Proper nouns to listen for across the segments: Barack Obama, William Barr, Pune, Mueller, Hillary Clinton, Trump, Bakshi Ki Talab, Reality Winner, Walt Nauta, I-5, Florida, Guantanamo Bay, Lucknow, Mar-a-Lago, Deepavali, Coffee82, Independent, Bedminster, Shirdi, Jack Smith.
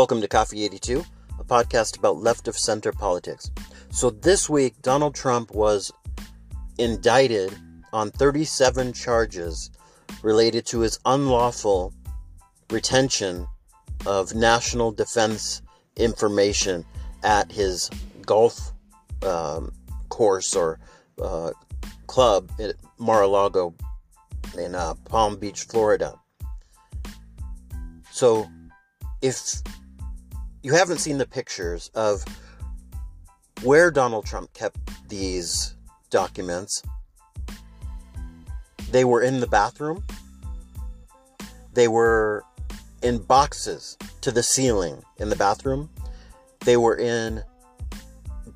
Welcome to Coffee82, a podcast about left-of-center politics. So this week, Donald Trump was indicted on 37 charges related to his unlawful retention of national defense information at his golf course or club at Mar-a-Lago in Palm Beach, Florida. So if you haven't seen the pictures of where Donald Trump kept these documents, they were in the bathroom. They were in boxes to the ceiling in the bathroom. They were in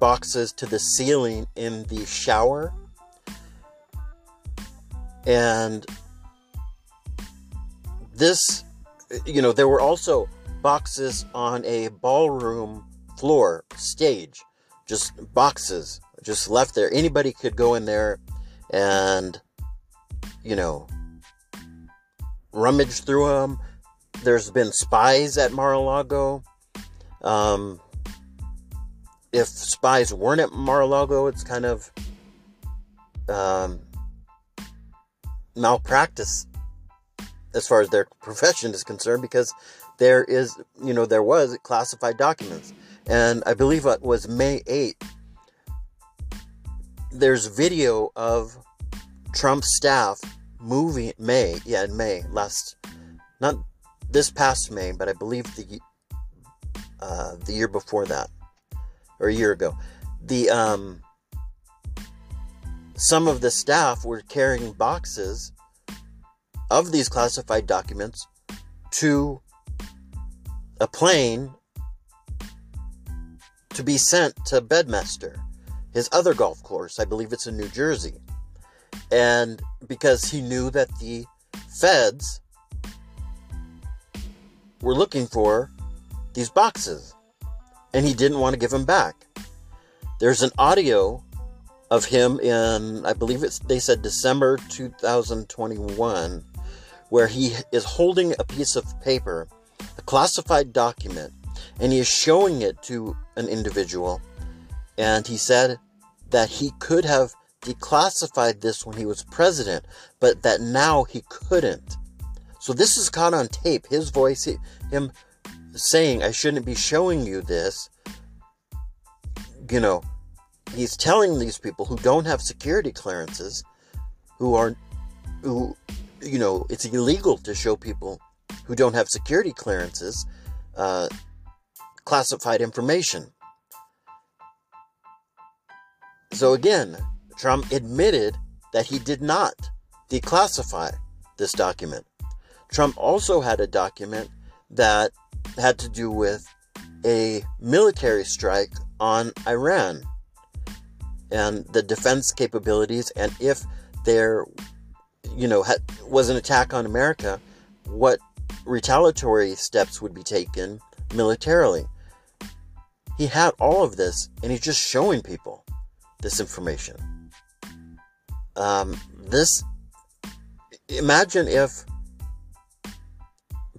boxes to the ceiling in the shower. And this, you know, there were also boxes on a ballroom floor stage, just boxes just left there. Anybody could go in there and, you know, rummage through them. There's been spies at Mar-a-Lago. If spies weren't at Mar-a-Lago, it's kind of malpractice as far as their profession is concerned, because there is, you know, there was classified documents. And I believe it was May 8th, there's video of Trump staff moving, not this past May, but I believe the year before that, or a year ago, some of the staff were carrying boxes of these classified documents to a plane to be sent to Bedminster, his other golf course. I believe it's in New Jersey. And because he knew that the feds were looking for these boxes, and he didn't want to give them back. There's an audio of him in, I believe it's, they said December 2021, where he is holding a piece of paper, a classified document, and he is showing it to an individual. And he said that he could have declassified this when he was president, but that now he couldn't. So this is caught on tape, his voice, him saying, I shouldn't be showing you this. You know, he's telling these people who don't have security clearances, you know, it's illegal to show people who don't have security clearances classified information. So again, Trump admitted that he did not declassify this document. Trump also had a document that had to do with a military strike on Iran and the defense capabilities, and if there, you know, was an attack on America, what retaliatory steps would be taken militarily. He had all of this, and he's just showing people this information. Imagine if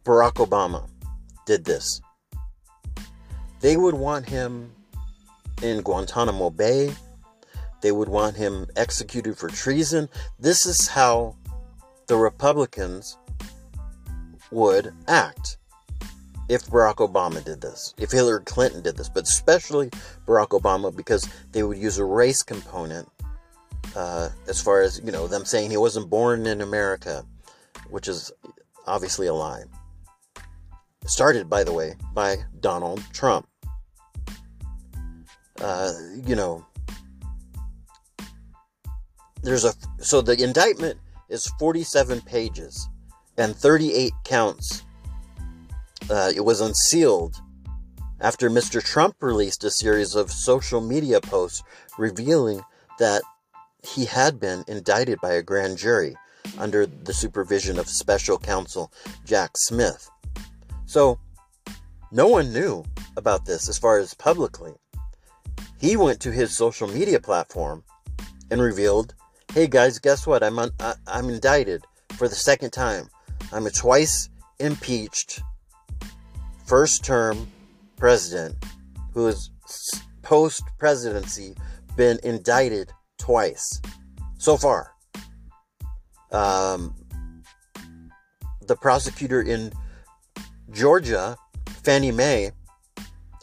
Barack Obama did this. They would want him in Guantanamo Bay. They would want him executed for treason. This is how the Republicans would act if Barack Obama did this, if Hillary Clinton did this, but especially Barack Obama, because they would use a race component as far as, you know, them saying he wasn't born in America, which is obviously a lie. Started, by the way, by Donald Trump. You know, so the indictment is 47 pages and 38 counts. It was unsealed after Mr. Trump released a series of social media posts revealing that he had been indicted by a grand jury under the supervision of special counsel Jack Smith. So no one knew about this as far as publicly. He went to his social media platform and revealed, hey guys, guess what? I'm indicted for the second time. I'm twice impeached first-term president who has post-presidency been indicted twice so far. The prosecutor in Georgia, Fannie Mae,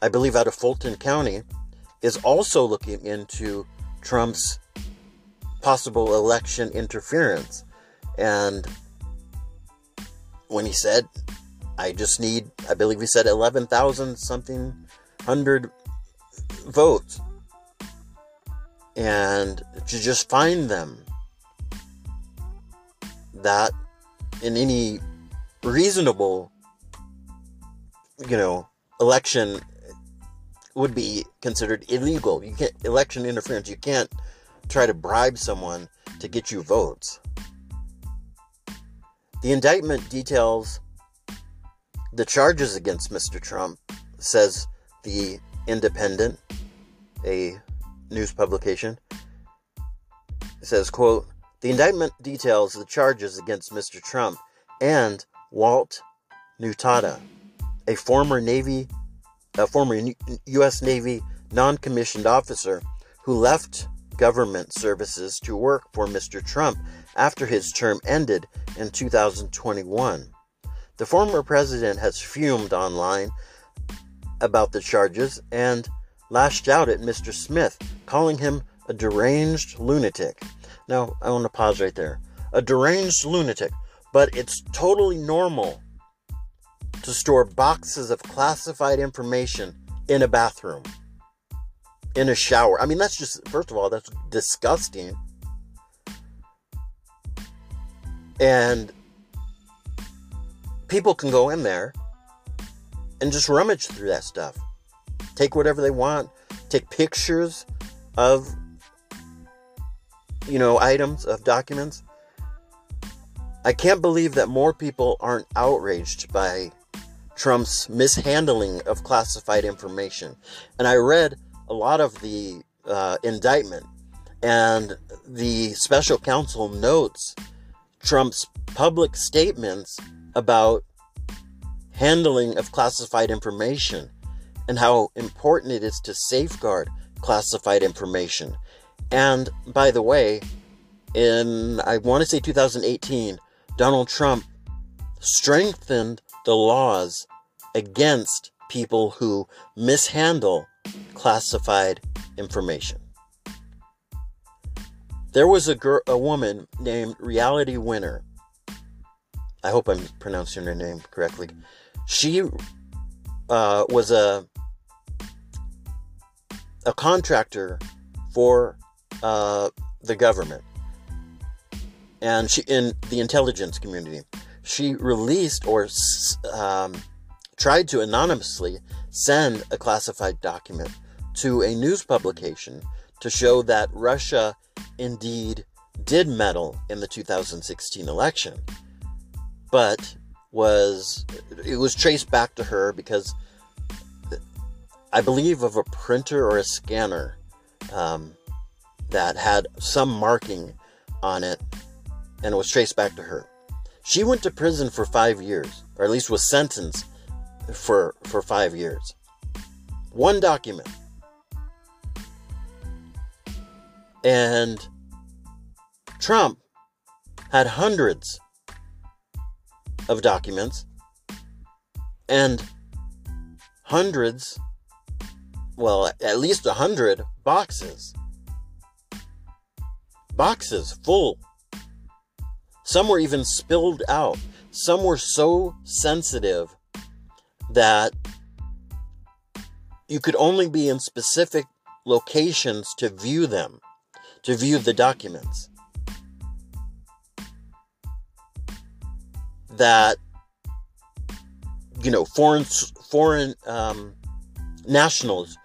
I believe out of Fulton County, is also looking into Trump's possible election interference. And when he said, I believe he said 11,000 something hundred votes. And to just find them, that in any reasonable, election would be considered illegal. You can't, election interference. You can't try to bribe someone to get you votes. The indictment details the charges against Mr. Trump, says the Independent, a news publication. It says, quote, the indictment details the charges against Mr. Trump and Walt Nauta, a former U.S. Navy non-commissioned officer who left government services to work for Mr. Trump after his term ended in 2021. The former president has fumed online about the charges and lashed out at Mr. Smith, calling him a deranged lunatic. Now, I want to pause right there. A deranged lunatic, but it's totally normal to store boxes of classified information in a bathroom, in a shower. I mean, that's just, first of all, that's disgusting. And people can go in there and just rummage through that stuff. Take whatever they want. Take pictures of, items, of documents. I can't believe that more people aren't outraged by Trump's mishandling of classified information. And I read a lot of the indictment, and the special counsel notes Trump's public statements about handling of classified information and how important it is to safeguard classified information. And by the way, in, I want to say 2018, Donald Trump strengthened the laws against people who mishandle classified information. There was a woman named Reality Winner. I hope I'm pronouncing her name correctly. She was a contractor for the government and she in the intelligence community. She released or tried to anonymously send a classified document to a news publication to show that Russia indeed did meddle in the 2016 election, but it was traced back to her because I believe of a printer or a scanner that had some marking on it, and it was traced back to her. She went to prison for 5 years, or at least was sentenced for 5 years. One document. And Trump had hundreds of documents and hundreds, well, at least 100 boxes. Boxes full. Some were even spilled out. Some were so sensitive that you could only be in specific locations to view them, to view the documents. That, foreign nationals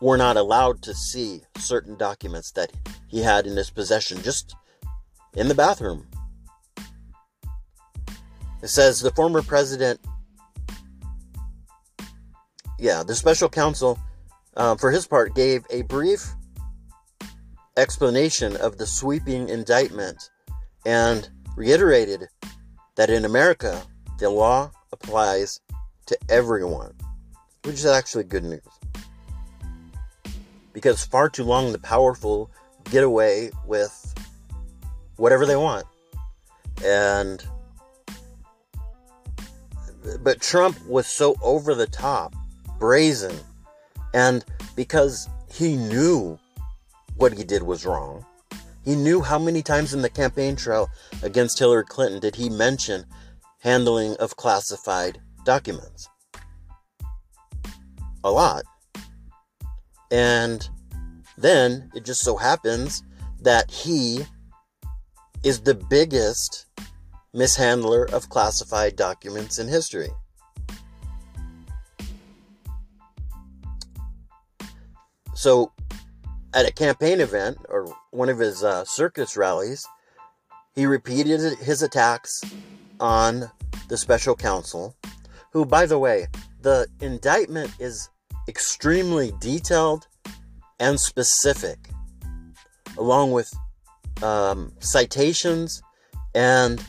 were not allowed to see certain documents that he had in his possession, just in the bathroom. It says the former president... the special counsel, for his part, gave a brief explanation of the sweeping indictment and reiterated that in America, the law applies to everyone, which is actually good news. Because far too long, the powerful get away with whatever they want. But Trump was so over the top, brazen, and because he knew what he did was wrong. He knew how many times in the campaign trail against Hillary Clinton did he mention handling of classified documents. A lot. And then it just so happens that he is the biggest mishandler of classified documents in history. So at a campaign event or one of his circus rallies, he repeated his attacks on the special counsel, who, by the way, the indictment is extremely detailed and specific, along with citations and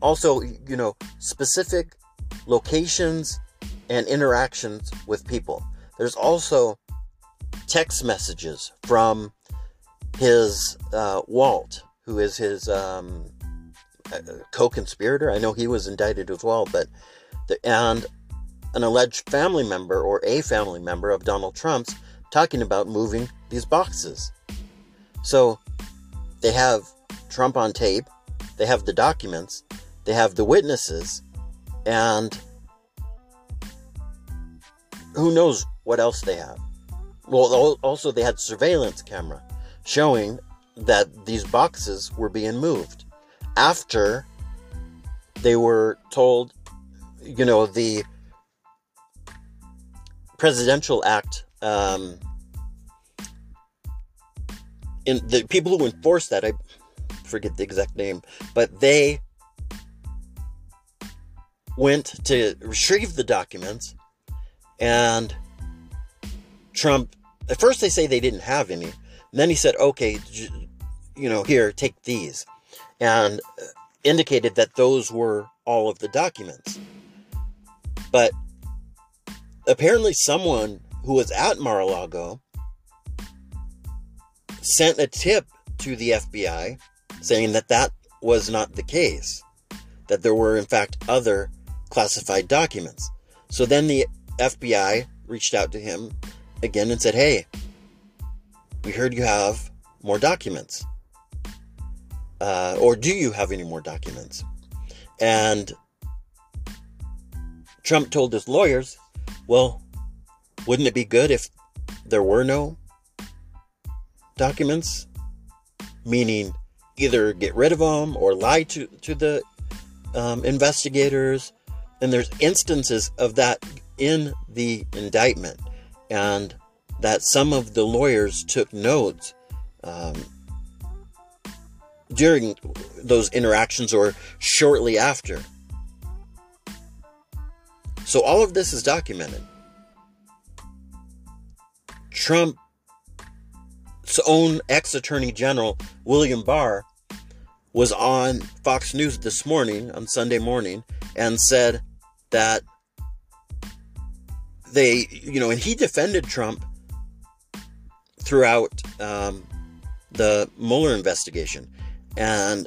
also, you know, specific locations and interactions with people. There's also text messages from his Walt, who is his co-conspirator. I know he was indicted as well, and an alleged family member or a family member of Donald Trump's talking about moving these boxes. So they have Trump on tape, they have the documents, they have the witnesses, and who knows what else they have. Well, also they had surveillance camera showing that these boxes were being moved after they were told, you know, the Presidential Act, and the people who enforced that, I forget the exact name, but they went to retrieve the documents. And Trump, at first they say they didn't have any. And then he said, okay, you know, here, take these. And indicated that those were all of the documents. But apparently someone who was at Mar-a-Lago sent a tip to the FBI saying that that was not the case. That there were, in fact, other classified documents. So then the FBI reached out to him again and said, hey, we heard you have more documents. Or do you have any more documents? And Trump told his lawyers, well, wouldn't it be good if there were no documents? Meaning either get rid of them or lie to the investigators. And there's instances of that in the indictment, and that some of the lawyers took notes during those interactions or shortly after. So all of this is documented. Trump's own ex-attorney general, William Barr, was on Fox News this morning, on Sunday morning, and said that they, you know, and he defended Trump throughout the Mueller investigation. And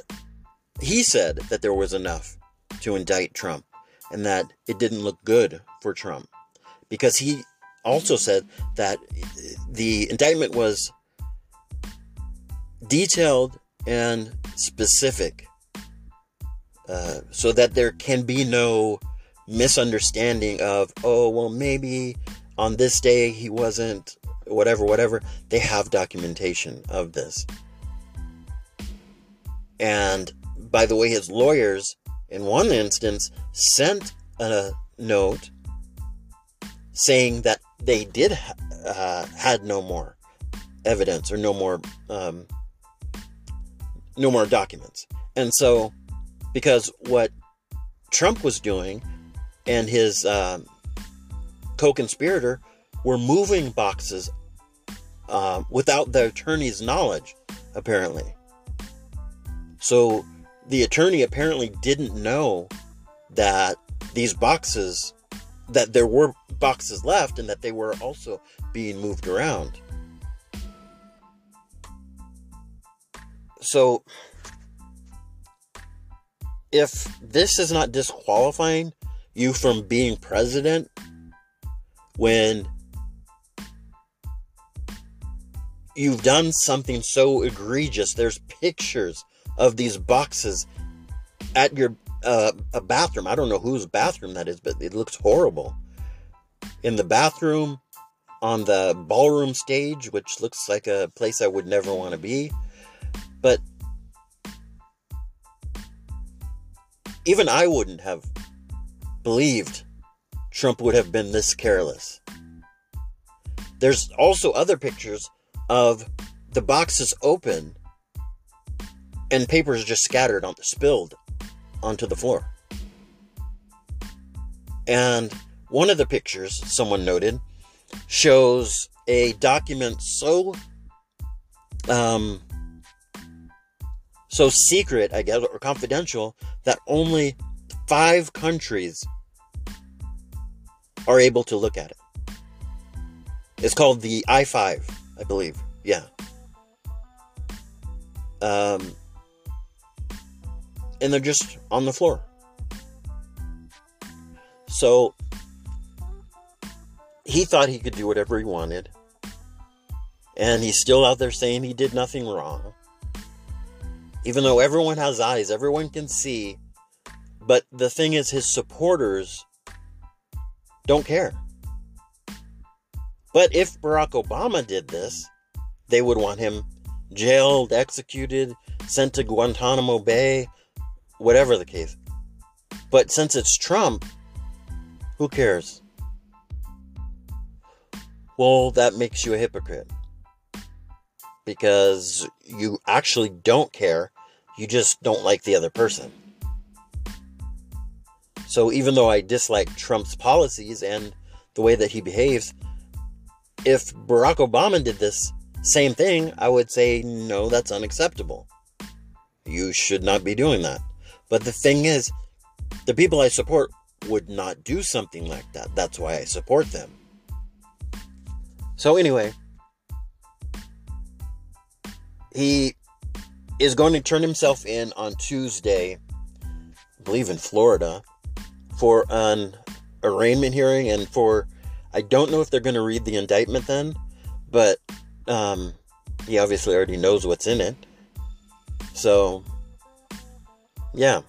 he said that there was enough to indict Trump and that it didn't look good for Trump, because he also said that the indictment was detailed and specific, so that there can be no misunderstanding of, oh, well, maybe on this day he wasn't, whatever. They have documentation of this. And by the way, his lawyers in one instance sent a note saying that they did had no more evidence or no more documents. And so, because what Trump was doing and his co-conspirator were moving boxes without the attorney's knowledge, apparently. So the attorney apparently didn't know that these boxes, that there were boxes left and that they were also being moved around. So if this is not disqualifying you from being president, when you've done something so egregious, there's pictures of these boxes at your a bathroom. I don't know whose bathroom that is, but it looks horrible. In the bathroom, on the ballroom stage, which looks like a place I would never want to be. But even I wouldn't have believed Trump would have been this careless. There's also other pictures of the boxes open and papers just scattered on, spilled onto the floor. And one of the pictures, someone noted, shows a document so secret, I guess, or confidential, that only 5 countries are able to look at it. It's called the I-5, I believe. Yeah. And they're just on the floor. So he thought he could do whatever he wanted. And he's still out there saying he did nothing wrong. Even though everyone has eyes, everyone can see. But the thing is, his supporters don't care. But if Barack Obama did this, they would want him jailed, executed, sent to Guantanamo Bay, whatever the case. But since it's Trump, who cares? Well, that makes you a hypocrite. Because you actually don't care. You just don't like the other person. So even though I dislike Trump's policies and the way that he behaves, if Barack Obama did this same thing, I would say, no, that's unacceptable. You should not be doing that. But the thing is, the people I support would not do something like that. That's why I support them. So anyway, he is going to turn himself in on Tuesday, I believe in Florida, for an arraignment hearing and for, I don't know if they're going to read the indictment then, but he obviously already knows what's in it. So, yeah.